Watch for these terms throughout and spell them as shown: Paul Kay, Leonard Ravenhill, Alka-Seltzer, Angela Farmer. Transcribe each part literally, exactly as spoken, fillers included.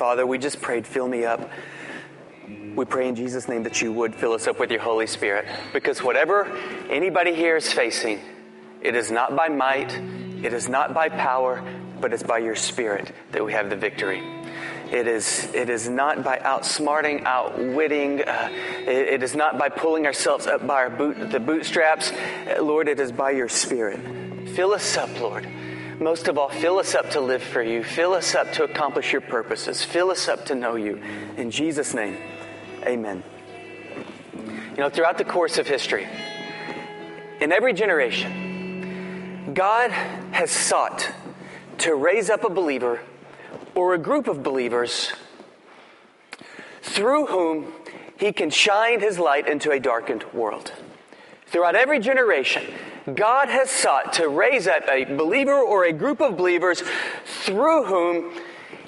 Father, we just prayed, fill me up. We pray in Jesus' name that you would fill us up with your Holy Spirit. Because whatever anybody here is facing, it is not by might, it is not by power, but it's by your Spirit that we have the victory. It is it is not by outsmarting, outwitting. Uh, it, it is not by pulling ourselves up by our boot, the bootstraps. Uh, Lord, it is by your Spirit. Fill us up, Lord. Most of all, fill us up to live for you. Fill us up to accomplish your purposes. Fill us up to know you. In Jesus' name, amen. You know, throughout the course of history, in every generation, God has sought to raise up a believer or a group of believers through whom he can shine his light into a darkened world. Throughout every generation, God has sought to raise up a believer or a group of believers through whom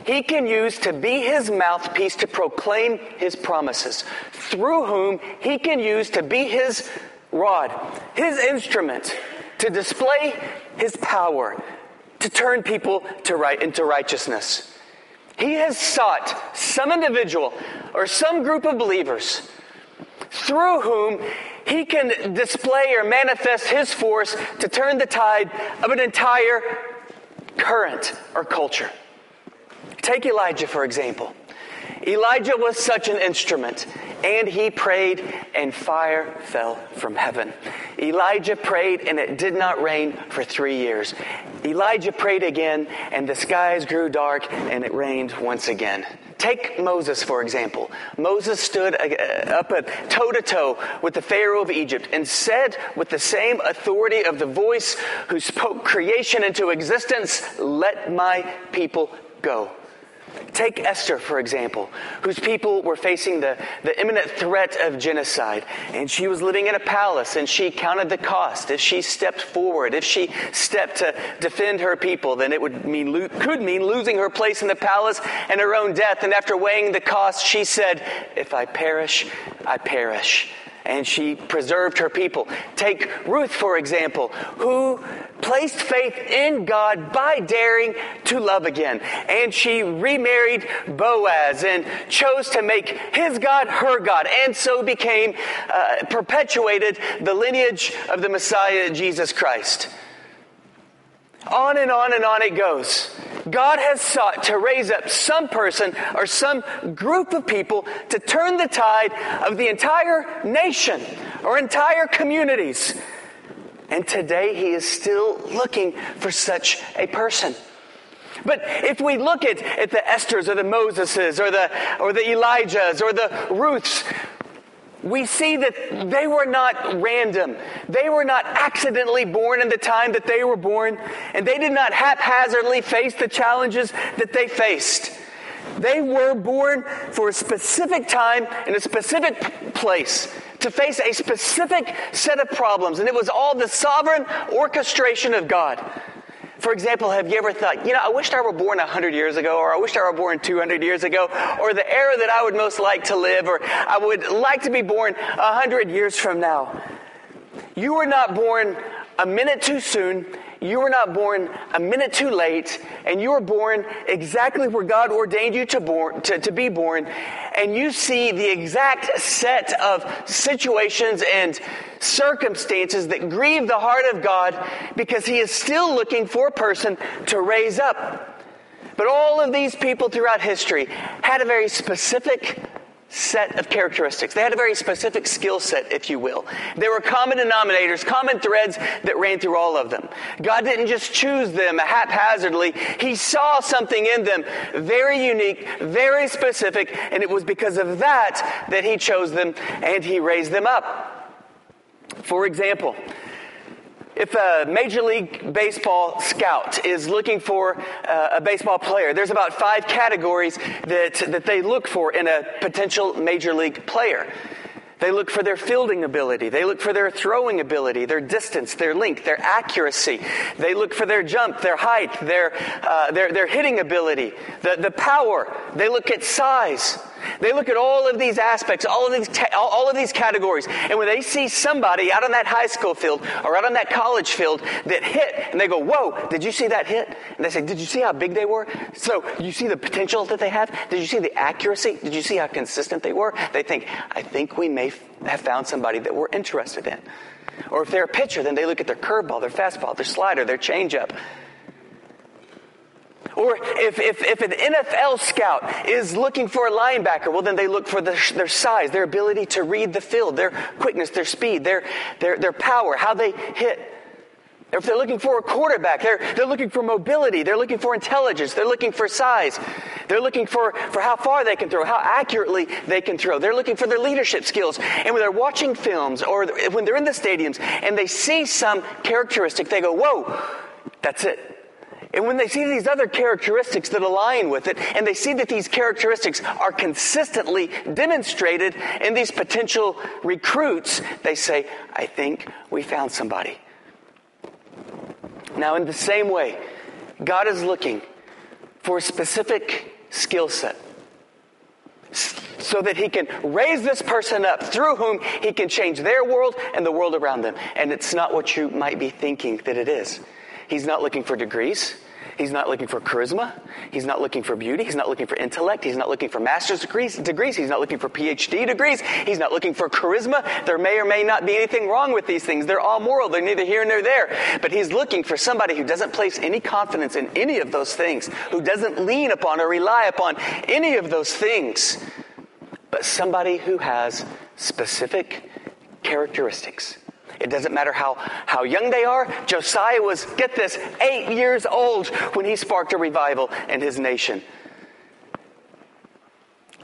he can use to be his mouthpiece to proclaim his promises, through whom he can use to be his rod, his instrument, to display his power, to turn people to right into righteousness. He has sought some individual or some group of believers through whom he can display or manifest his force to turn the tide of an entire current or culture. Take Elijah, for example. Elijah was such an instrument, and he prayed, and fire fell from heaven. Elijah prayed, and it did not rain for three years. Elijah prayed again, and the skies grew dark, and it rained once again. Take Moses, for example. Moses stood up toe-to-toe with the Pharaoh of Egypt and said with the same authority of the voice who spoke creation into existence, "Let my people go." Take Esther, for example, whose people were facing the, the imminent threat of genocide. And she was living in a palace, and she counted the cost. If she stepped forward, if she stepped to defend her people, then it would mean could mean losing her place in the palace and her own death. And after weighing the cost, she said, "If I perish, I perish." And she preserved her people. Take Ruth, for example, who placed faith in God by daring to love again. And she remarried Boaz and chose to make his God her God, and so became, uh, perpetuated the lineage of the Messiah, Jesus Christ. On and on and on it goes. God has sought to raise up some person or some group of people to turn the tide of the entire nation or entire communities. And today he is still looking for such a person. But if we look at, at the Esthers or the Moseses or the, or the Elijahs or the Ruths, we see that they were not random. They were not accidentally born in the time that they were born, and they did not haphazardly face the challenges that they faced. They were born for a specific time in a specific place to face a specific set of problems, and it was all the sovereign orchestration of God. For example, have you ever thought, you know, I wish I were born one hundred years ago, or I wish I were born two hundred years ago, or the era that I would most like to live, or I would like to be born one hundred years from now? You were not born a minute too soon, you were not born a minute too late, and you were born exactly where God ordained you to, born, to, to be born, and you see the exact set of situations and circumstances that grieve the heart of God, because he is still looking for a person to raise up. But all of these people throughout history had a very specific set of characteristics. They had a very specific skill set, if you will. There were common denominators, common threads that ran through all of them. God didn't just choose them haphazardly. He saw something in them very unique, very specific, and it was because of that that he chose them and he raised them up. For example, if a Major League Baseball scout is looking for uh, a baseball player, there's about five categories that, that they look for in a potential Major League player. They look for their fielding ability. They look for their throwing ability, their distance, their length, their accuracy. They look for their jump, their height, their, uh, their, their hitting ability, the, the power. They look at size. They look at all of these aspects, all of these te- all of these categories, and when they see somebody out on that high school field or out on that college field that hit, and they go, whoa, did you see that hit? And they say, did you see how big they were? So you see the potential that they have? Did you see the accuracy? Did you see how consistent they were? They think, I think we may f- have found somebody that we're interested in. Or if they're a pitcher, then they look at their curveball, their fastball, their slider, their changeup. Or if, if, if an N F L scout is looking for a linebacker, well, then they look for the, their size, their ability to read the field, their quickness, their speed, their their their power, how they hit. Or if they're looking for a quarterback, they're, they're looking for mobility, they're looking for intelligence, they're looking for size, they're looking for, for how far they can throw, how accurately they can throw, they're looking for their leadership skills. And when they're watching films or when they're in the stadiums and they see some characteristic, they go, whoa, that's it. And when they see these other characteristics that align with it, and they see that these characteristics are consistently demonstrated in these potential recruits, they say, I think we found somebody. Now, in the same way, God is looking for a specific skill set so that he can raise this person up through whom he can change their world and the world around them. And it's not what you might be thinking that it is. He's not looking for degrees. He's not looking for charisma. He's not looking for beauty. He's not looking for intellect. He's not looking for master's degrees. degrees. He's not looking for P H D degrees. He's not looking for charisma. There may or may not be anything wrong with these things. They're all moral. They're neither here nor there. But he's looking for somebody who doesn't place any confidence in any of those things, who doesn't lean upon or rely upon any of those things, but somebody who has specific characteristics. It doesn't matter how, how young they are. Josiah was, get this, eight years old when he sparked a revival in his nation.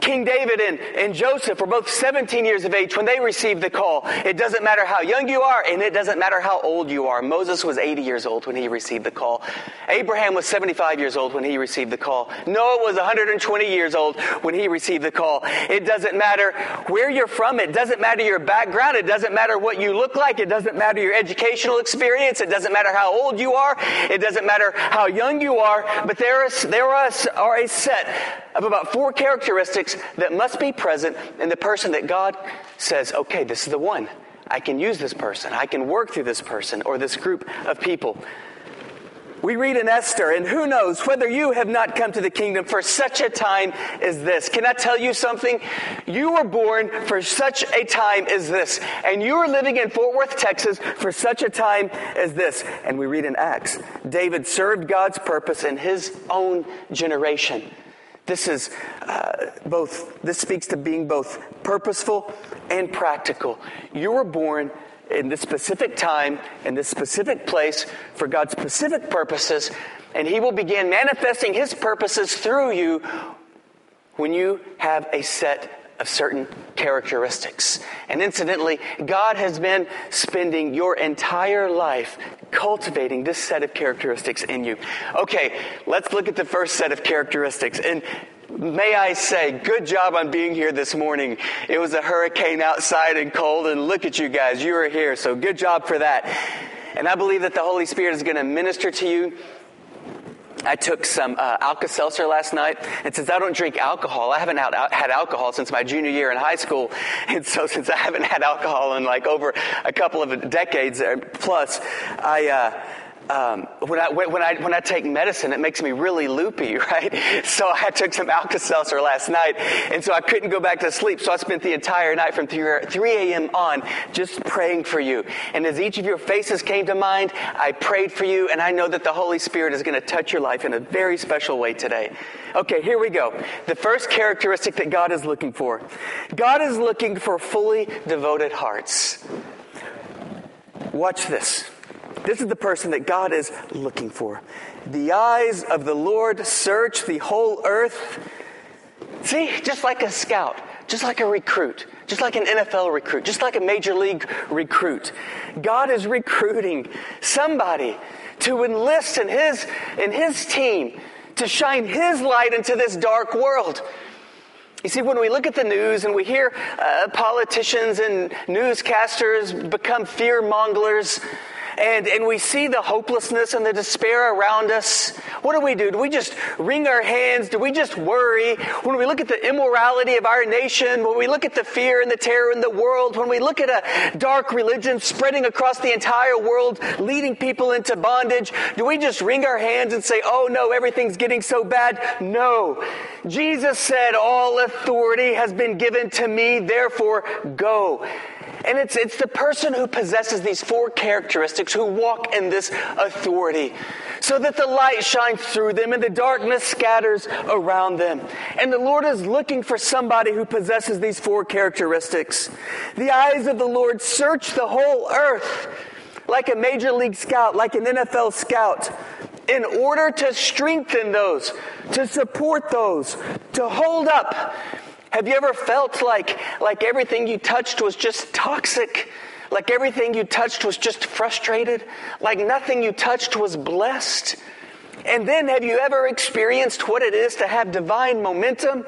King David and, and Joseph were both seventeen years of age when they received the call. It doesn't matter how young you are, and it doesn't matter how old you are. Moses was eighty years old when he received the call. Abraham was seventy-five years old when he received the call. Noah was one hundred twenty years old when he received the call. It doesn't matter where you're from. It doesn't matter your background. It doesn't matter what you look like. It doesn't matter your educational experience. It doesn't matter how old you are. It doesn't matter how young you are. But there is, there are a set of about four characteristics that must be present in the person that God says, okay, this is the one. I can use this person. I can work through this person or this group of people. We read in Esther, and who knows whether you have not come to the kingdom for such a time as this. Can I tell you something? You were born for such a time as this. And you are living in Fort Worth, Texas for such a time as this. And we read in Acts, David served God's purpose in his own generation. This is uh, both, this speaks to being both purposeful and practical. You were born in this specific time, in this specific place, for God's specific purposes, and he will begin manifesting his purposes through you when you have a set of certain characteristics. And incidentally, God has been spending your entire life cultivating this set of characteristics in you. Okay, let's look at the first set of characteristics. And may I say, good job on being here this morning. It was a hurricane outside and cold, and look at you guys, you are here, so good job for that. And I believe that the Holy Spirit is going to minister to you. I took some uh, Alka-Seltzer last night, and since I don't drink alcohol, I haven't out- had alcohol since my junior year in high school, and so since I haven't had alcohol in like over a couple of decades plus, I... Uh, Um, when I when I when I take medicine, it makes me really loopy, right? So I took some Alka-Seltzer last night, and so I couldn't go back to sleep. So I spent the entire night from three a.m. on just praying for you. And as each of your faces came to mind, I prayed for you, and I know that the Holy Spirit is going to touch your life in a very special way today. Okay, here we go. The first characteristic that God is looking for. God is looking for fully devoted hearts. Watch this. This is the person that God is looking for. The eyes of the Lord search the whole earth. See, just like a scout, just like a recruit, just like an N F L recruit, just like a major league recruit. God is recruiting somebody to enlist in his, in his team, to shine his light into this dark world. You see, when we look at the news and we hear uh, politicians and newscasters become fear mongers, and, and we see the hopelessness and the despair around us, what do we do? Do we just wring our hands? Do we just worry? When we look at the immorality of our nation, when we look at the fear and the terror in the world, when we look at a dark religion spreading across the entire world, leading people into bondage, do we just wring our hands and say, oh no, everything's getting so bad? No. Jesus said, all authority has been given to me, therefore go. And it's it's the person who possesses these four characteristics who walk in this authority, so that the light shines through them and the darkness scatters around them. And the Lord is looking for somebody who possesses these four characteristics. The eyes of the Lord search the whole earth, like a major league scout, like an N F L scout, in order to strengthen those, to support those, to hold up. Have you ever felt like, like everything you touched was just toxic? Like everything you touched was just frustrated? Like nothing you touched was blessed? And then have you ever experienced what it is to have divine momentum?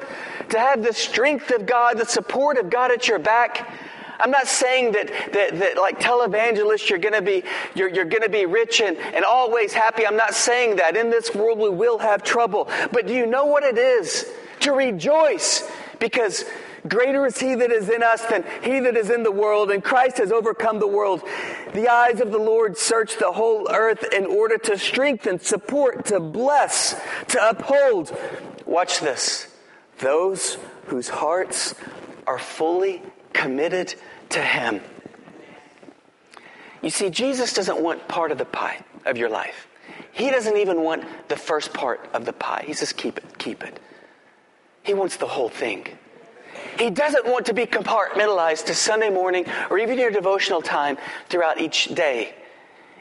To have the strength of God, the support of God at your back? I'm not saying that, that, that like televangelists, you're going to be you're, you're going to be rich and, and always happy. I'm not saying that. In this world, we will have trouble. But do you know what it is to rejoice? Because greater is he that is in us than he that is in the world, and Christ has overcome the world. The eyes of the Lord search the whole earth in order to strengthen, support, to bless, to uphold. Watch this. Those whose hearts are fully committed to him. You see, Jesus doesn't want part of the pie of your life. He doesn't even want the first part of the pie. He says, keep it, keep it. He wants the whole thing. He doesn't want to be compartmentalized to Sunday morning or even your devotional time throughout each day.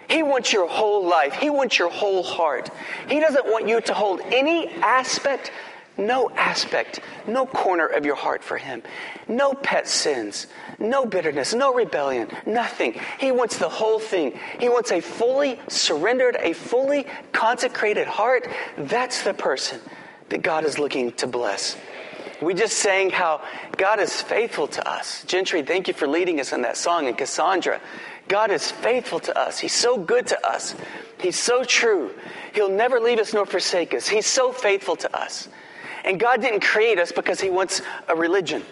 He wants your whole life. He wants your whole heart. He doesn't want you to hold any aspect, no aspect, no corner of your heart for him. No pet sins, no bitterness, no rebellion, nothing. He wants the whole thing. He wants a fully surrendered, a fully consecrated heart. That's the person that God is looking to bless. We just sang how God is faithful to us. Gentry, thank you for leading us in that song. And Cassandra, God is faithful to us. He's so good to us. He's so true. He'll never leave us nor forsake us. He's so faithful to us. And God didn't create us because he wants a religion.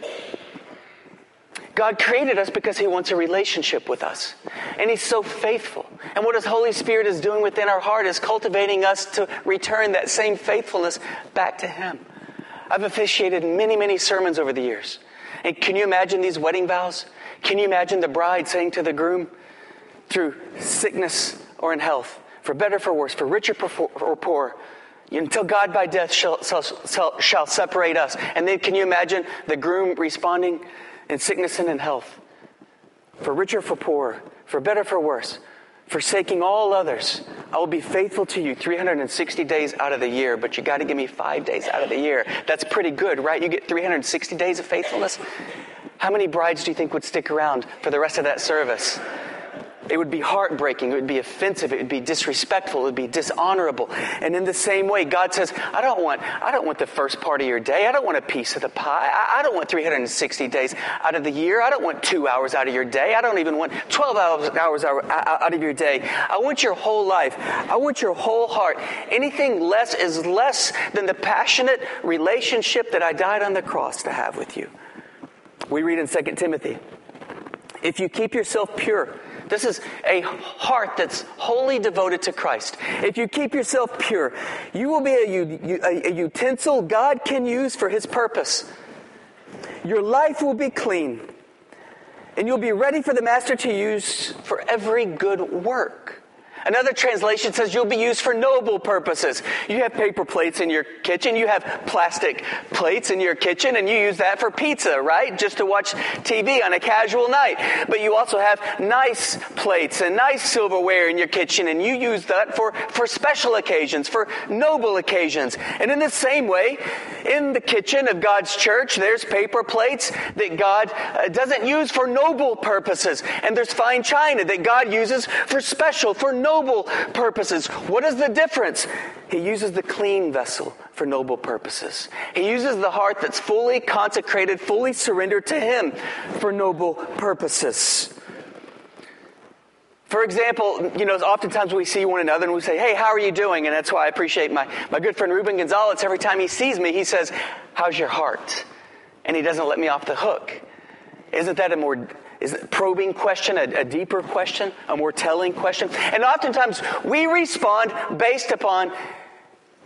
God created us because he wants a relationship with us. And he's so faithful. And what his Holy Spirit is doing within our heart is cultivating us to return that same faithfulness back to him. I've officiated many, many sermons over the years. And can you imagine these wedding vows? Can you imagine the bride saying to the groom, through sickness or in health, for better, for worse, for richer or poor, until God by death shall, shall, shall separate us. And then can you imagine the groom responding, in sickness and in health, for richer, for poorer, for better, for worse, forsaking all others, I will be faithful to you three hundred sixty days out of the year, but you got to give me five days out of the year. That's pretty good, right? You get three hundred sixty days of faithfulness. How many brides do you think would stick around for the rest of that service? It would be heartbreaking. It would be offensive. It would be disrespectful. It would be dishonorable. And in the same way, God says, I don't want I don't want the first part of your day. I don't want a piece of the pie. I, I don't want three hundred sixty days out of the year. I don't want two hours out of your day. I don't even want twelve hours, hours out of your day. I want your whole life. I want your whole heart. Anything less is less than the passionate relationship that I died on the cross to have with you. We read in Second Timothy, if you keep yourself pure, this is a heart that's wholly devoted to Christ. If you keep yourself pure, you will be a, a, a utensil God can use for his purpose. Your life will be clean, and you'll be ready for the master to use for every good work. Another translation says you'll be used for noble purposes. You have paper plates in your kitchen. You have plastic plates in your kitchen, and you use that for pizza, right? Just to watch T V on a casual night. But you also have nice plates and nice silverware in your kitchen, and you use that for, for special occasions, for noble occasions. And in the same way, in the kitchen of God's church, there's paper plates that God uh, doesn't use for noble purposes. And there's fine china that God uses for special, for noble noble purposes. What is the difference? He uses the clean vessel for noble purposes. He uses the heart that's fully consecrated, fully surrendered to him for noble purposes. For example, you know, oftentimes we see one another and we say, hey, how are you doing? And that's why I appreciate my, my good friend Ruben Gonzalez. Every time he sees me, he says, how's your heart? And he doesn't let me off the hook. Isn't that a more is it probing question, a, a deeper question, a more telling question? And oftentimes we respond based upon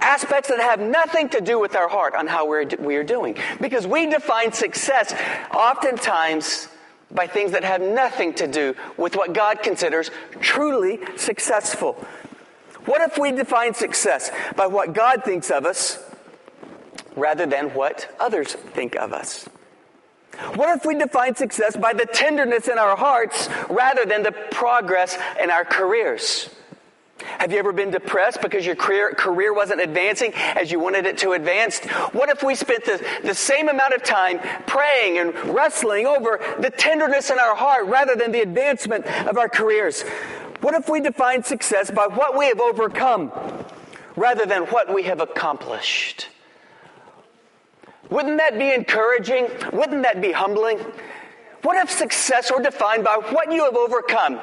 aspects that have nothing to do with our heart on how we're, we're doing. Because we define success oftentimes by things that have nothing to do with what God considers truly successful. What if we define success by what God thinks of us rather than what others think of us? What if we define success by the tenderness in our hearts rather than the progress in our careers? Have you ever been depressed because your career, career wasn't advancing as you wanted it to advance? What if we spent the, the same amount of time praying and wrestling over the tenderness in our heart rather than the advancement of our careers? What if we define success by what we have overcome rather than what we have accomplished? Wouldn't that be encouraging? Wouldn't that be humbling? What if success were defined by what you have overcome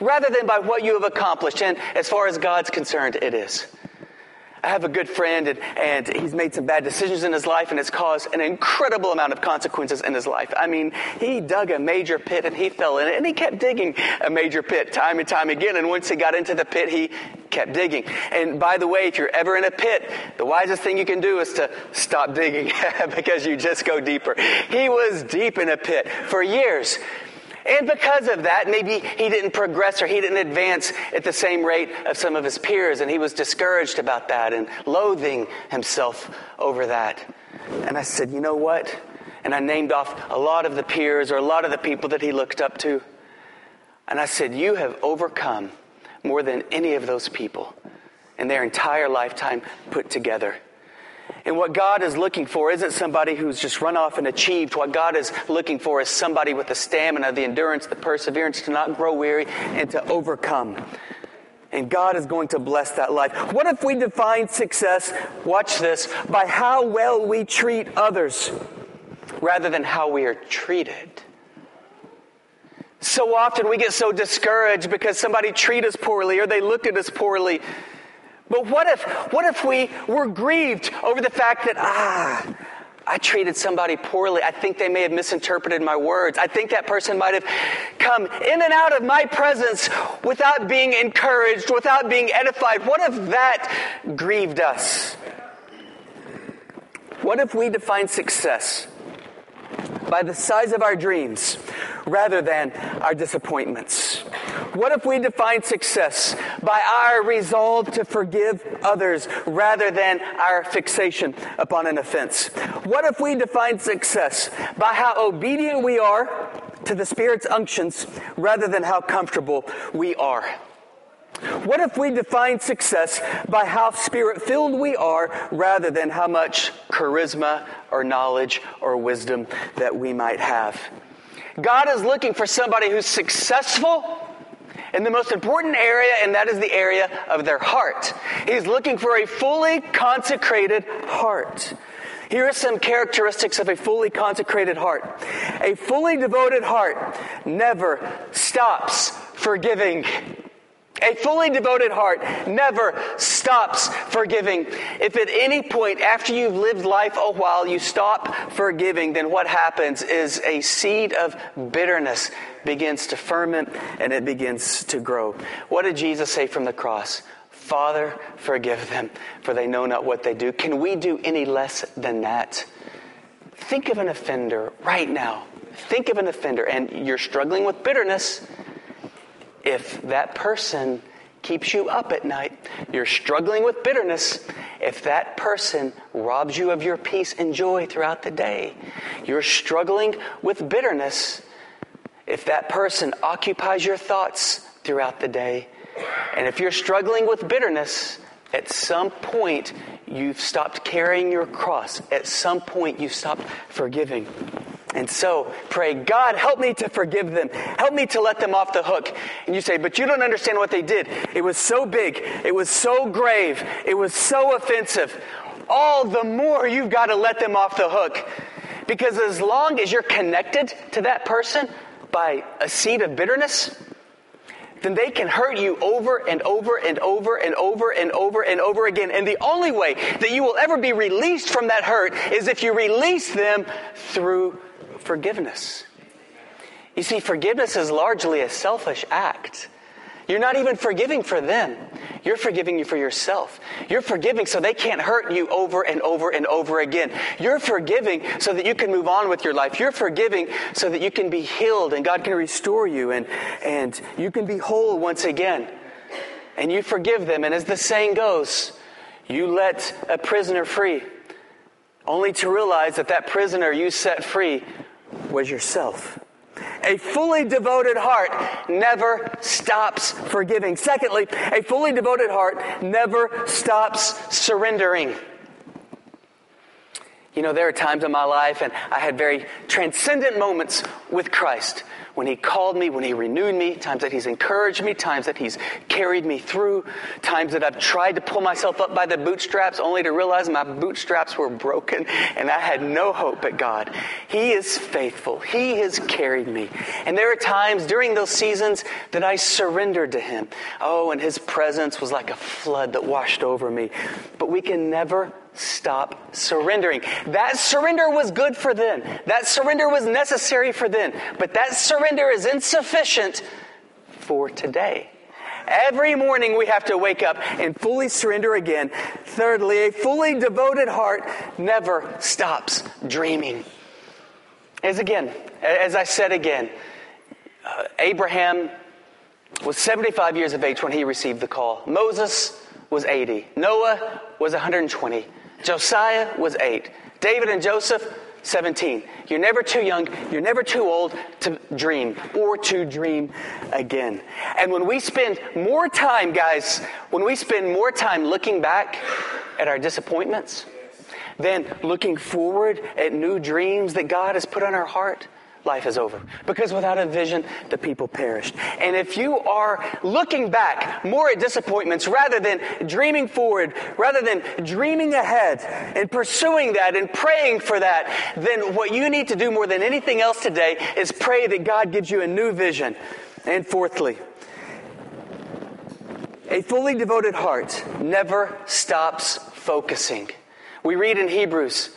rather than by what you have accomplished? And as far as God's concerned, it is. I have a good friend, and, and he's made some bad decisions in his life, and it's caused an incredible amount of consequences in his life. I mean, he dug a major pit, and he fell in it, and he kept digging a major pit time and time again, and once he got into the pit, he kept digging. And by the way, if you're ever in a pit, the wisest thing you can do is to stop digging because you just go deeper. He was deep in a pit for years. And because of that, maybe he didn't progress or he didn't advance at the same rate of some of his peers, and he was discouraged about that and loathing himself over that. And I said, you know what? And I named off a lot of the peers or a lot of the people that he looked up to. And I said, you have overcome more than any of those people in their entire lifetime put together. And what God is looking for isn't somebody who's just run off and achieved. What God is looking for is somebody with the stamina, the endurance, the perseverance to not grow weary and to overcome. And God is going to bless that life. What if we define success, watch this, by how well we treat others rather than how we are treated? So often we get so discouraged because somebody treated us poorly or they looked at us poorly. But what if what if we were grieved over the fact that, ah, I treated somebody poorly. I think they may have misinterpreted my words. I think that person might have come in and out of my presence without being encouraged, without being edified. What if that grieved us? What if we define success by the size of our dreams rather than our disappointments? What if we define success by our resolve to forgive others rather than our fixation upon an offense? What if we define success by how obedient we are to the Spirit's unctions rather than how comfortable we are? What if we define success by how Spirit-filled we are rather than how much charisma or knowledge or wisdom that we might have? God is looking for somebody who's successful in the most important area, and that is the area of their heart. He's looking for a fully consecrated heart. Here are some characteristics of a fully consecrated heart. A fully devoted heart never stops forgiving. A fully devoted heart never stops forgiving. If at any point after you've lived life a while you stop forgiving, then what happens is a seed of bitterness begins to ferment and it begins to grow. What did Jesus say from the cross? Father, forgive them, for they know not what they do. Can we do any less than that? Think of an offender right now. Think of an offender, and you're struggling with bitterness. If that person keeps you up at night, you're struggling with bitterness. If that person robs you of your peace and joy throughout the day, you're struggling with bitterness. If that person occupies your thoughts throughout the day, and if you're struggling with bitterness, at some point you've stopped carrying your cross. At some point you've stopped forgiving. And so pray, God, help me to forgive them. Help me to let them off the hook. And you say, but you don't understand what they did. It was so big. It was so grave. It was so offensive. All the more you've got to let them off the hook. Because as long as you're connected to that person by a seed of bitterness, then they can hurt you over and over and over and over and over and over again. And the only way that you will ever be released from that hurt is if you release them through forgiveness. You see, forgiveness is largely a selfish act. You're not even forgiving for them. You're forgiving you for yourself. You're forgiving so they can't hurt you over and over and over again. You're forgiving so that you can move on with your life. You're forgiving so that you can be healed and God can restore you and, and you can be whole once again. And you forgive them. And as the saying goes, you let a prisoner free, only to realize that that prisoner you set free was yourself. A fully devoted heart never stops forgiving. Secondly, a fully devoted heart never stops surrendering. You know, there are times in my life, and I had very transcendent moments with Christ when He called me, when He renewed me, times that He's encouraged me, times that He's carried me through, times that I've tried to pull myself up by the bootstraps only to realize my bootstraps were broken and I had no hope at God. He is faithful. He has carried me. And there are times during those seasons that I surrendered to Him. Oh, and His presence was like a flood that washed over me. But we can never stop surrendering. That surrender was good for them. That surrender was necessary for them. But that surrender is insufficient for today. Every morning we have to wake up and fully surrender again. Thirdly, a fully devoted heart never stops dreaming. As again, as I said again, uh, Abraham was seventy-five years of age when he received the call. Moses was eighty. Noah was one hundred twenty. Josiah was eight. David and Joseph, seventeen. You're never too young, you're never too old to dream or to dream again. And when we spend more time, guys, when we spend more time looking back at our disappointments than looking forward at new dreams that God has put on our heart, life is over. Because without a vision, the people perished. And if you are looking back more at disappointments rather than dreaming forward, rather than dreaming ahead and pursuing that and praying for that, then what you need to do more than anything else today is pray that God gives you a new vision. And fourthly, a fully devoted heart never stops focusing. We read in Hebrews,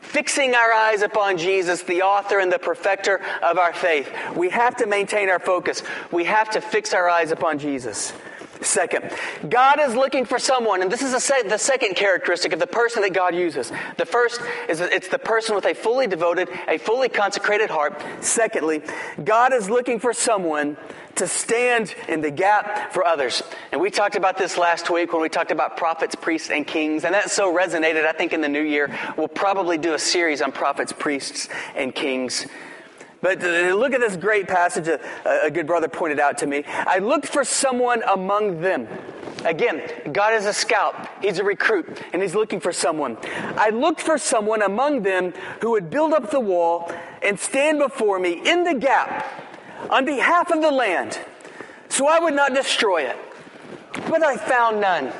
fixing our eyes upon Jesus, the author and the perfecter of our faith. We have to maintain our focus. We have to fix our eyes upon Jesus. Second, God is looking for someone, and this is a, the second characteristic of the person that God uses. The first is it's the person with a fully devoted, a fully consecrated heart. Secondly, God is looking for someone to stand in the gap for others. And we talked about this last week when we talked about prophets, priests, and kings, and that so resonated, I think, in the new year. We'll probably do a series on prophets, priests, and kings. But look at this great passage a, a good brother pointed out to me. I looked for someone among them. Again, God is a scout. He's a recruit, and He's looking for someone. I looked for someone among them who would build up the wall and stand before me in the gap on behalf of the land, so I would not destroy it. But I found none.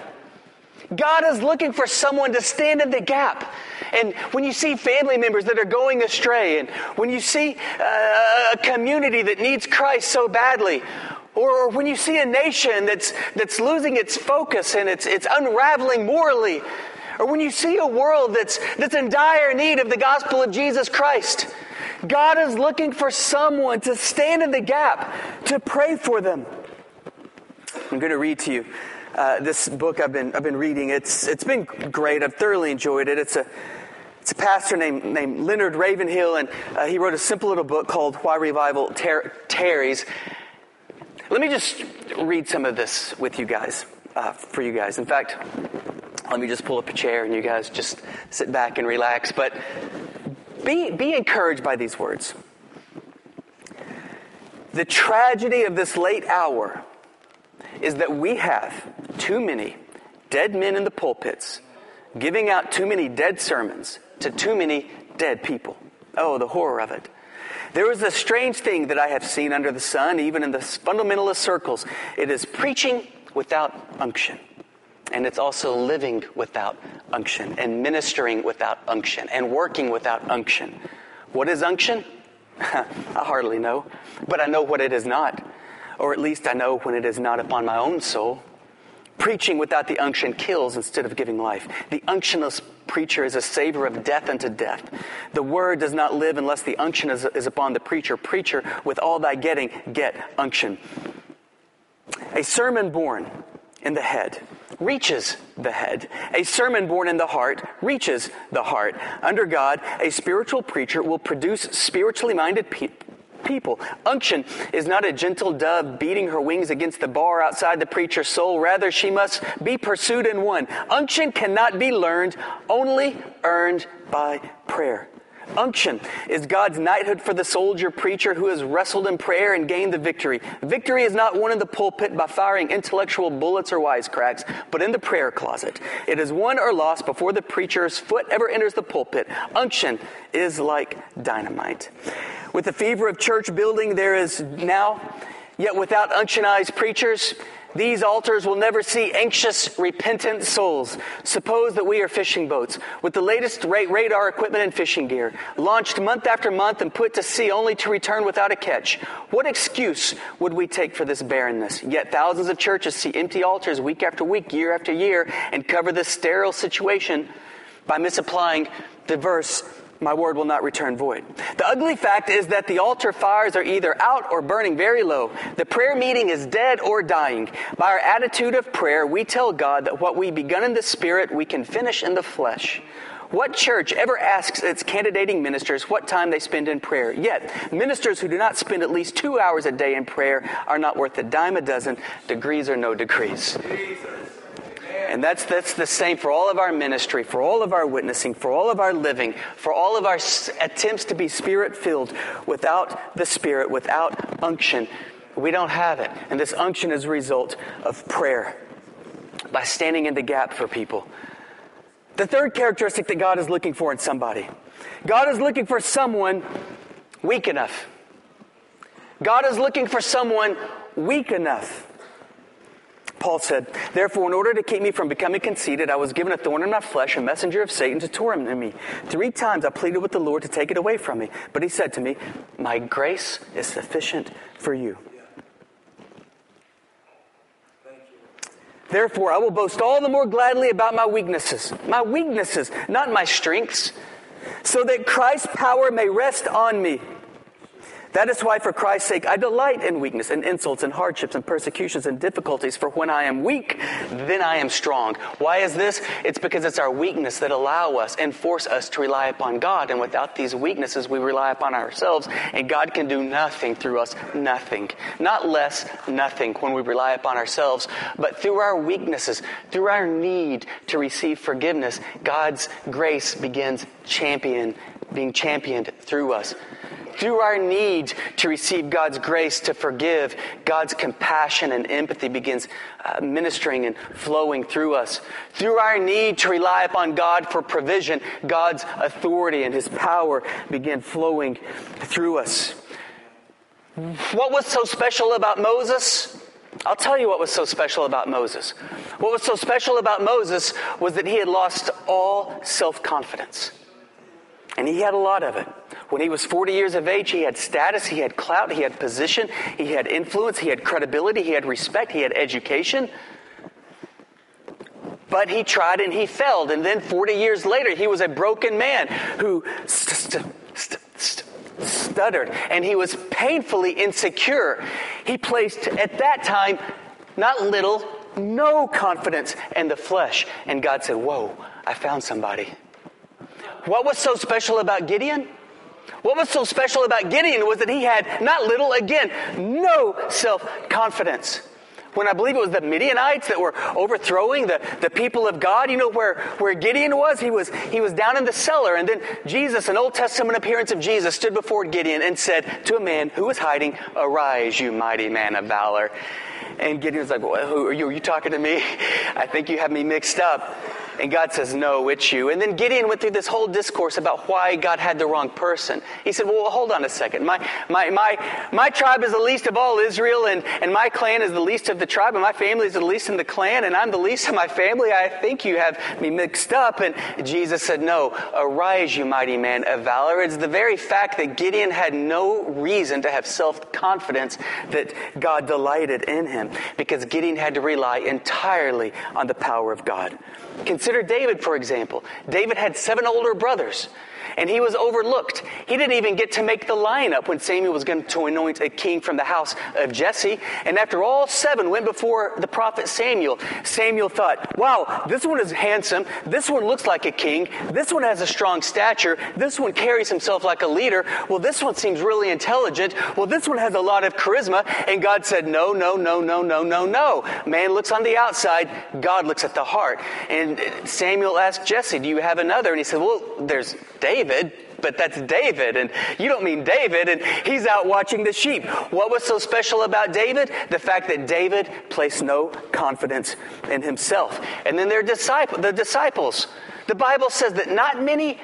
God is looking for someone to stand in the gap. And when you see family members that are going astray, and when you see uh, a community that needs Christ so badly, or, or when you see a nation that's that's losing its focus and it's it's unraveling morally, or when you see a world that's that's in dire need of the gospel of Jesus Christ, God is looking for someone to stand in the gap, to pray for them. I'm going to read to you Uh, this book I've been I've been reading. It's it's been great. I've thoroughly enjoyed it. It's a it's a pastor named named Leonard Ravenhill, and uh, he wrote a simple little book called Why Revival Tar- Tarries. Let me just read some of this with you guys, uh, for you guys. In fact, let me just pull up a chair and you guys just sit back and relax. But be be encouraged by these words. The tragedy of this late hour is that we have too many dead men in the pulpits giving out too many dead sermons to too many dead people. Oh, the horror of it. There is a strange thing that I have seen under the sun, even in the fundamentalist circles. It is preaching without unction. And it's also living without unction, and ministering without unction, and working without unction. What is unction? I hardly know, but I know what it is not. or at least I know when it is not upon my own soul. Preaching without the unction kills instead of giving life. The unctionless preacher is a savor of death unto death. The word does not live unless the unction is, is upon the preacher. Preacher, with all thy getting, get unction. A sermon born in the head reaches the head. A sermon born in the heart reaches the heart. Under God, a spiritual preacher will produce spiritually minded people. people. Unction is not a gentle dove beating her wings against the bar outside the preacher's soul. Rather, she must be pursued and won. Unction cannot be learned, only earned by prayer. Unction is God's knighthood for the soldier preacher who has wrestled in prayer and gained the victory. Victory is not won in the pulpit by firing intellectual bullets or wisecracks, but in the prayer closet. It is won or lost before the preacher's foot ever enters the pulpit. Unction is like dynamite. With the fever of church building there is now, yet without unctionized preachers, these altars will never see anxious, repentant souls. Suppose that we are fishing boats with the latest radar equipment and fishing gear, launched month after month and put to sea only to return without a catch. What excuse would we take for this barrenness? Yet thousands of churches see empty altars week after week, year after year, and cover this sterile situation by misapplying the verse, "My word will not return void." The ugly fact is that the altar fires are either out or burning very low. The prayer meeting is dead or dying. By our attitude of prayer, we tell God that what we begun in the spirit, we can finish in the flesh. What church ever asks its candidating ministers what time they spend in prayer? Yet, ministers who do not spend at least two hours a day in prayer are not worth a dime a dozen, degrees or no degrees. Jesus. And that's that's the same for all of our ministry, for all of our witnessing, for all of our living, for all of our s- attempts to be Spirit-filled. Without the Spirit, without unction, we don't have it. And this unction is a result of prayer, by standing in the gap for people. The third characteristic that God is looking for in somebody. God is looking for someone weak enough. God is looking for someone weak enough. Paul said, "Therefore, in order to keep me from becoming conceited, I was given a thorn in my flesh, a messenger of Satan to torment me. Three times I pleaded with the Lord to take it away from me. But he said to me, 'My grace is sufficient for you.'" Yeah. Thank you. "Therefore, I will boast all the more gladly about my weaknesses." My weaknesses, not my strengths. "So that Christ's power may rest on me. That is why, for Christ's sake, I delight in weakness and insults and hardships and persecutions and difficulties. For when I am weak, then I am strong." Why is this? It's because it's our weakness that allow us and force us to rely upon God. And without these weaknesses, we rely upon ourselves. And God can do nothing through us. Nothing. Not less, nothing when we rely upon ourselves. But through our weaknesses, through our need to receive forgiveness, God's grace begins champion, being championed through us. Through our need to receive God's grace to forgive, God's compassion and empathy begins uh, ministering and flowing through us. Through our need to rely upon God for provision, God's authority and his power begin flowing through us. What was so special about Moses? I'll tell you what was so special about Moses. What was so special about Moses was that he had lost all self-confidence. And he had a lot of it. When he was forty years of age, he had status, he had clout, he had position, he had influence, he had credibility, he had respect, he had education. But he tried and he failed. And then forty years later, he was a broken man who st- st- st- stuttered. And he was painfully insecure. He placed, at that time, not little, no confidence in the flesh. And God said, "Whoa, I found somebody." What was so special about Gideon? What was so special about Gideon was that he had, not little, again, no self-confidence. When I believe it was the Midianites that were overthrowing the, the people of God, you know where, where Gideon was? He was he was down in the cellar, and then Jesus, an Old Testament appearance of Jesus, stood before Gideon and said to a man who was hiding, "Arise, you mighty man of valor." And Gideon was like, "Well, who are you? Are you talking to me? I think you have me mixed up." And God says, no, it's you. And then Gideon went through this whole discourse about why God had the wrong person. He said, well, hold on a second. My my my my tribe is the least of all Israel, and, and my clan is the least of the tribe, and my family is the least in the clan, and I'm the least of my family. I think you have me mixed up. And Jesus said, no, arise, you mighty man of valor. It's the very fact that Gideon had no reason to have self-confidence that God delighted in him, because Gideon had to rely entirely on the power of God. Consider David, for example. David had seven older brothers, and he was overlooked. He didn't even get to make the lineup when Samuel was going to anoint a king from the house of Jesse. And after all seven went before the prophet Samuel, Samuel thought, wow, this one is handsome. This one looks like a king. This one has a strong stature. This one carries himself like a leader. Well, this one seems really intelligent. Well, this one has a lot of charisma. And God said, no, no, no, no, no, no, no. Man looks on the outside. God looks at the heart. And Samuel asked Jesse, do you have another? And he said, well, there's David. David, but that's David, and you don't mean David, and he's out watching the sheep. What was so special about David? The fact that David placed no confidence in himself. And then their disciple, the disciples. The Bible says that not many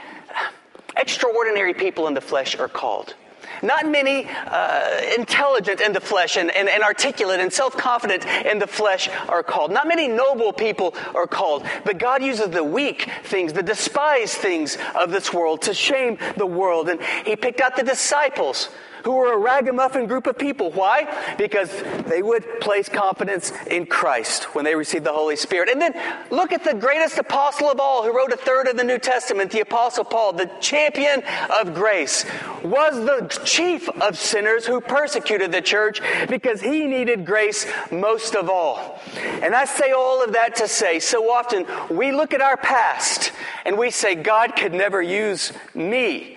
extraordinary people in the flesh are called. Not many uh, intelligent in the flesh and, and, and articulate and self-confident in the flesh are called. Not many noble people are called. But God uses the weak things, the despised things of this world to shame the world. And he picked out the disciples, who were a ragamuffin group of people. Why? Because they would place confidence in Christ when they received the Holy Spirit. And then look at the greatest apostle of all, who wrote a third of the New Testament, the Apostle Paul, the champion of grace, was the chief of sinners who persecuted the church because he needed grace most of all. And I say all of that to say, so often we look at our past and we say, God could never use me.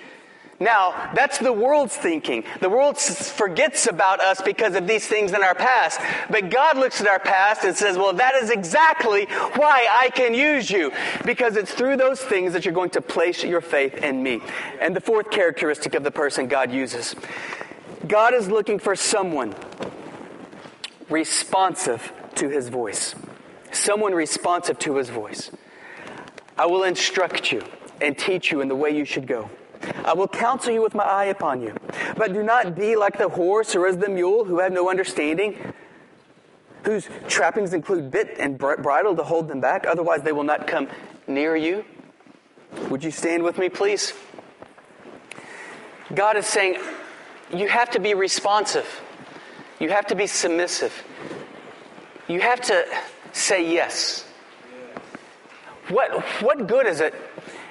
Now, that's the world's thinking. The world forgets about us because of these things in our past. But God looks at our past and says, well, that is exactly why I can use you. Because it's through those things that you're going to place your faith in me. And the fourth characteristic of the person God uses. God is looking for someone responsive to his voice. Someone responsive to his voice. I will instruct you and teach you in the way you should go. I will counsel you with my eye upon you. But do not be like the horse or as the mule who have no understanding, whose trappings include bit and bridle to hold them back. Otherwise, they will not come near you. Would you stand with me, please? God is saying, you have to be responsive. You have to be submissive. You have to say yes. What, what good is it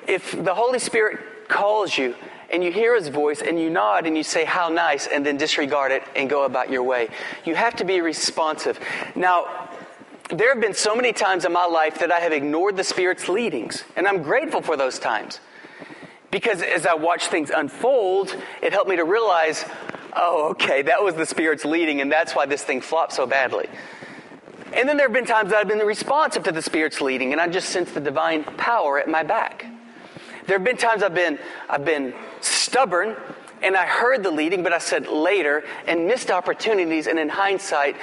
if the Holy Spirit calls you and you hear his voice and you nod and you say how nice and then disregard it and go about your way? You have to be responsive. Now, there have been so many times in my life that I have ignored the Spirit's leadings, and I'm grateful for those times, because as I watch things unfold, it helped me to realize, oh, okay, that was the Spirit's leading, and that's why this thing flopped so badly. And then there have been times that I've been responsive to the Spirit's leading, and I just sense the divine power at my back. There have been times I've been I've been stubborn, and I heard the leading, but I said later and missed opportunities, and in hindsight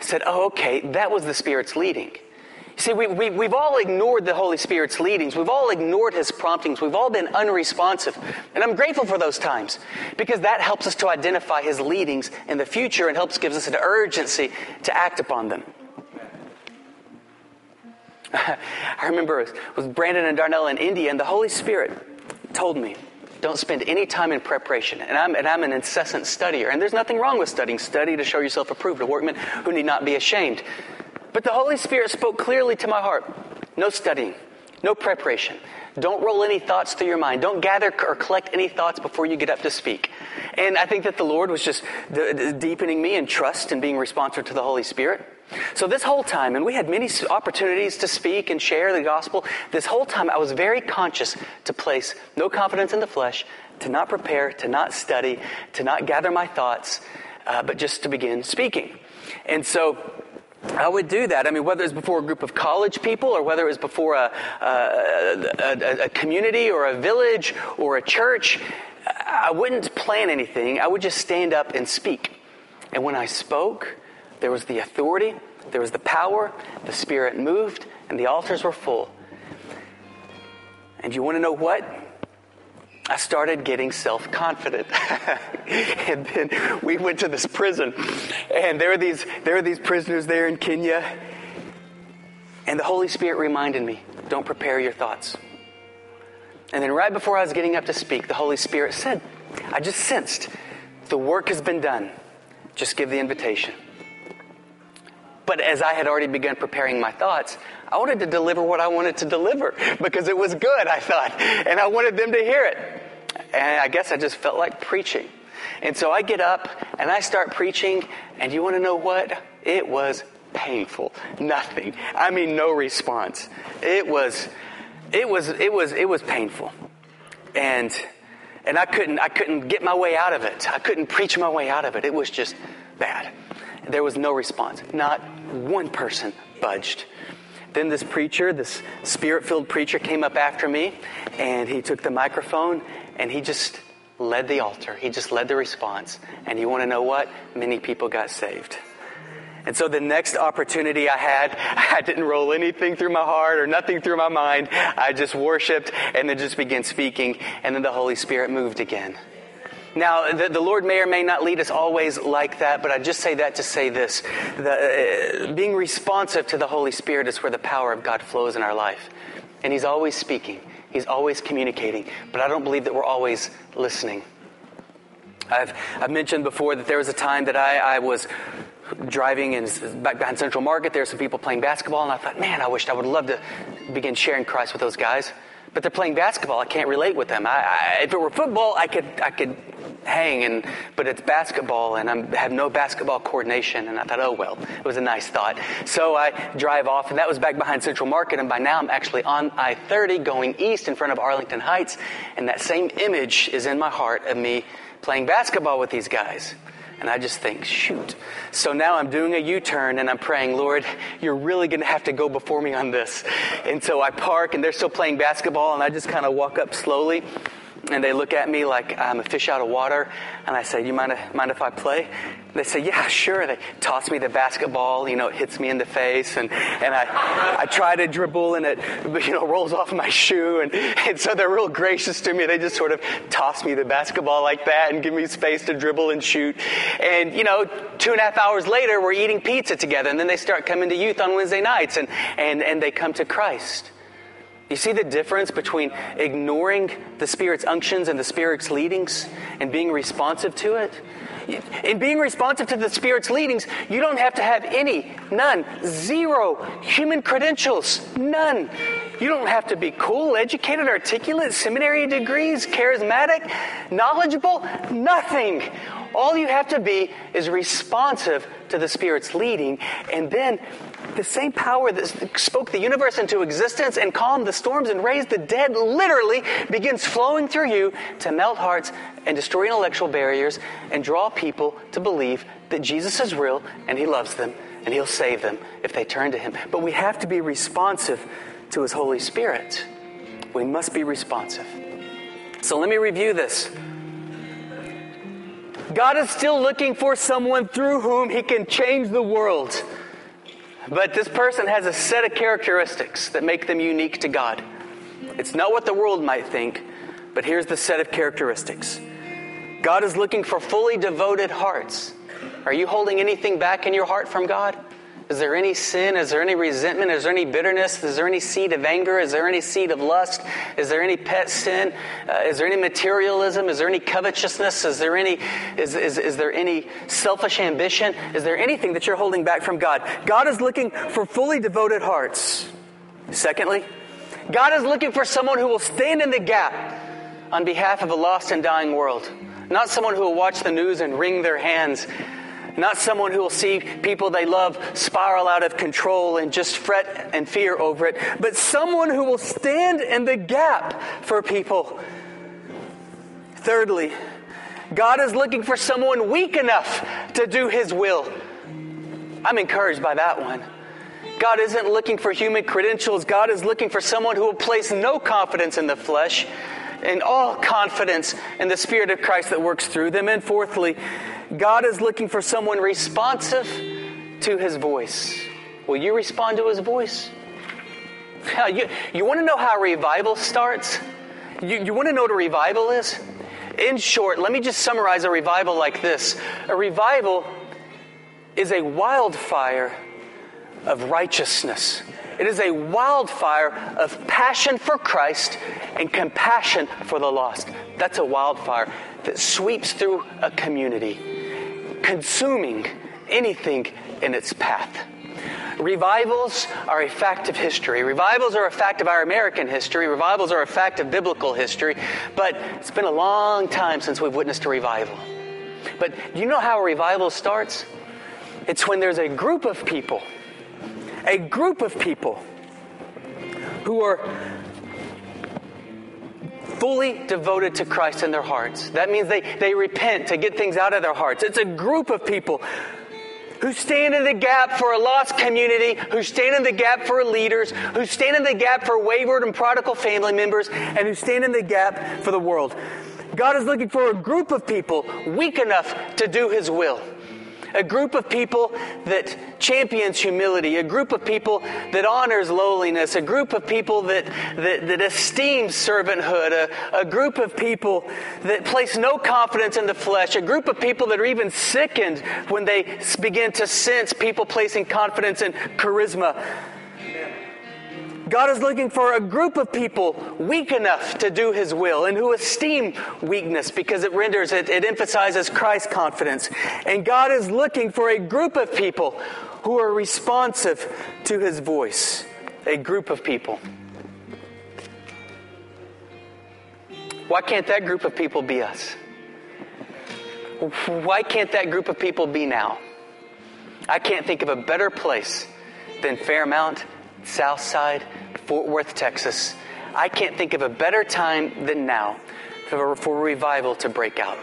said, oh, okay, that was the Spirit's leading. See, we, we, we've all ignored the Holy Spirit's leadings. We've all ignored his promptings. We've all been unresponsive. And I'm grateful for those times, because that helps us to identify his leadings in the future and helps gives us an urgency to act upon them. I remember it was Brandon and Darnell in India, and the Holy Spirit told me, don't spend any time in preparation. And I'm, and I'm an incessant studier, and there's nothing wrong with studying. Study to show yourself approved, a workman who need not be ashamed. But the Holy Spirit spoke clearly to my heart. No studying, no preparation. Don't roll any thoughts through your mind. Don't gather or collect any thoughts before you get up to speak. And I think that the Lord was just d- d- deepening me in trust and being responsive to the Holy Spirit. So this whole time, and we had many opportunities to speak and share the gospel, this whole time I was very conscious to place no confidence in the flesh, to not prepare, to not study, to not gather my thoughts, uh, but just to begin speaking. And so I would do that. I mean, whether it was before a group of college people or whether it was before a, a, a, a community or a village or a church, I wouldn't plan anything. I would just stand up and speak. And when I spoke, there was the authority, there was the power, the Spirit moved, and the altars were full. And you want to know what? I started getting self-confident. And then we went to this prison, and there are these there are these prisoners there in Kenya. And the Holy Spirit reminded me, don't prepare your thoughts. And then right before I was getting up to speak, the Holy Spirit said, I just sensed the work has been done. Just give the invitation. But as I had already begun preparing my thoughts, I wanted to deliver what I wanted to deliver because it was good, I thought. And I wanted them to hear it. And I guess I just felt like preaching. And so I get up and I start preaching. And you want to know what? It was painful. Nothing. I mean, no response. It was, it was, it was, it was painful. And, and I couldn't, I couldn't get my way out of it. I couldn't preach my way out of it. It was just bad. There was no response. Not one person budged. Then this preacher, this spirit-filled preacher came up after me, and he took the microphone, and he just led the altar. He just led the response. And you want to know what? Many people got saved. And so the next opportunity I had, I didn't roll anything through my heart or nothing through my mind. I just worshiped and then just began speaking, and then the Holy Spirit moved again. Now, the, the Lord may or may not lead us always like that, but I just say that to say this. The, uh, being responsive to the Holy Spirit is where the power of God flows in our life. And He's always speaking. He's always communicating. But I don't believe that we're always listening. I've, I've mentioned before that there was a time that I, I was driving in, back behind Central Market. There were some people playing basketball, and I thought, man, I wished I would love to begin sharing Christ with those guys. But they're playing basketball. I can't relate with them. I, I, if it were football, I could I could hang, and but it's basketball, and I have no basketball coordination. And I thought, oh, well, it was a nice thought. So I drive off, and that was back behind Central Market. And by now, I'm actually on I thirty going east in front of Arlington Heights. And that same image is in my heart of me playing basketball with these guys. And I just think, shoot. So now I'm doing a U-turn, and I'm praying, Lord, you're really going to have to go before me on this. And so I park, and they're still playing basketball, and I just kind of walk up slowly, and they look at me like I'm a fish out of water. And I say, you mind, mind if I play? And they say, yeah, sure. And they toss me the basketball. You know, it hits me in the face. And, and I, I try to dribble, and it, you know, rolls off my shoe. And, and so they're real gracious to me. They just sort of toss me the basketball like that and give me space to dribble and shoot. And, you know, two and a half hours later, we're eating pizza together. And then they start coming to youth on Wednesday nights, and, and, and they come to Christ. You see the difference between ignoring the Spirit's unctions and the Spirit's leadings and being responsive to it? In being responsive to the Spirit's leadings, you don't have to have any, none, zero human credentials, none. You don't have to be cool, educated, articulate, seminary degrees, charismatic, knowledgeable, nothing. All you have to be is responsive to the Spirit's leading, and then the same power that spoke the universe into existence and calmed the storms and raised the dead literally begins flowing through you to melt hearts and destroy intellectual barriers and draw people to believe that Jesus is real and He loves them and He'll save them if they turn to Him. But we have to be responsive to His Holy Spirit. We must be responsive. So let me review this. God is still looking for someone through whom He can change the world. But this person has a set of characteristics that make them unique to God. It's not what the world might think, but here's the set of characteristics. God is looking for fully devoted hearts. Are you holding anything back in your heart from God? Is there any sin? Is there any resentment? Is there any bitterness? Is there any seed of anger? Is there any seed of lust? Is there any pet sin? Uh, is there any materialism? Is there any covetousness? Is there any is, is, is there any selfish ambition? Is there anything that you're holding back from God? God is looking for fully devoted hearts. Secondly, God is looking for someone who will stand in the gap on behalf of a lost and dying world. Not someone who will watch the news and wring their hands. Not someone who will see people they love spiral out of control and just fret and fear over it, but someone who will stand in the gap for people. Thirdly, God is looking for someone weak enough to do His will. I'm encouraged by that one. God isn't looking for human credentials. God is looking for someone who will place no confidence in the flesh and all confidence in the Spirit of Christ that works through them. And fourthly, God is looking for someone responsive to His voice. Will you respond to His voice? You, you want to know how revival starts? You, you want to know what a revival is? In short, let me just summarize a revival like this. A revival is a wildfire of righteousness. It is a wildfire of passion for Christ and compassion for the lost. That's a wildfire that sweeps through a community, consuming anything in its path. Revivals are a fact of history. Revivals are a fact of our American history. Revivals are a fact of biblical history. But it's been a long time since we've witnessed a revival. But do you know how a revival starts? It's when there's a group of people, a group of people who are fully devoted to Christ in their hearts. That means they, they repent to get things out of their hearts. It's a group of people who stand in the gap for a lost community, who stand in the gap for leaders, who stand in the gap for wayward and prodigal family members, and who stand in the gap for the world. God is looking for a group of people weak enough to do His will. A group of people that champions humility, a group of people that honors lowliness, a group of people that, that, that esteems servanthood, a, a group of people that place no confidence in the flesh, a group of people that are even sickened when they begin to sense people placing confidence in charisma. God is looking for a group of people weak enough to do His will and who esteem weakness because it renders it, it emphasizes Christ's confidence. And God is looking for a group of people who are responsive to His voice. A group of people. Why can't that group of people be us? Why can't that group of people be now? I can't think of a better place than Fairmount Southside, Fort Worth, Texas. I can't think of a better time than now for, for revival to break out.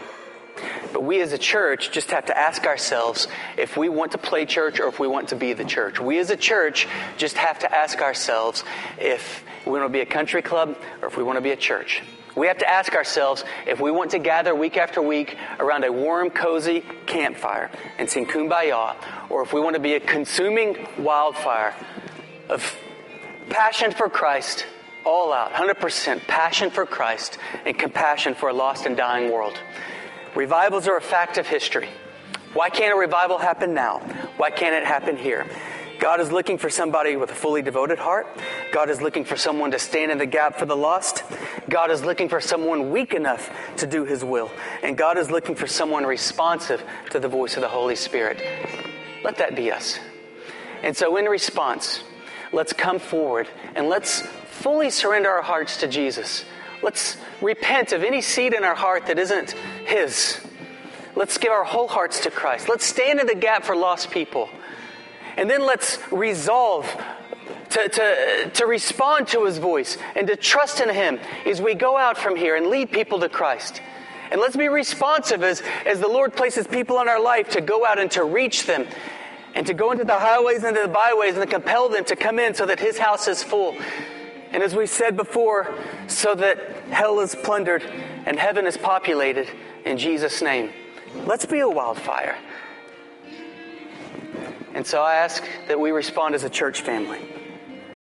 But we as a church just have to ask ourselves if we want to play church or if we want to be the church. We as a church just have to ask ourselves if we want to be a country club or if we want to be a church. We have to ask ourselves if we want to gather week after week around a warm, cozy campfire and sing Kumbaya, or if we want to be a consuming wildfire of passion for Christ, all out, one hundred percent passion for Christ and compassion for a lost and dying world. Revivals are a fact of history. Why can't a revival happen now? Why can't it happen here? God is looking for somebody with a fully devoted heart. God is looking for someone to stand in the gap for the lost. God is looking for someone weak enough to do His will. And God is looking for someone responsive to the voice of the Holy Spirit. Let that be us. And so in response, let's come forward and let's fully surrender our hearts to Jesus. Let's repent of any seed in our heart that isn't His. Let's give our whole hearts to Christ. Let's stand in the gap for lost people. And then let's resolve to, to, to respond to His voice and to trust in Him as we go out from here and lead people to Christ. And let's be responsive as, as the Lord places people in our life to go out and to reach them, and to go into the highways and into the byways and to compel them to come in so that His house is full. And as we said before, so that hell is plundered and heaven is populated in Jesus' name. Let's be a wildfire. And so I ask that we respond as a church family.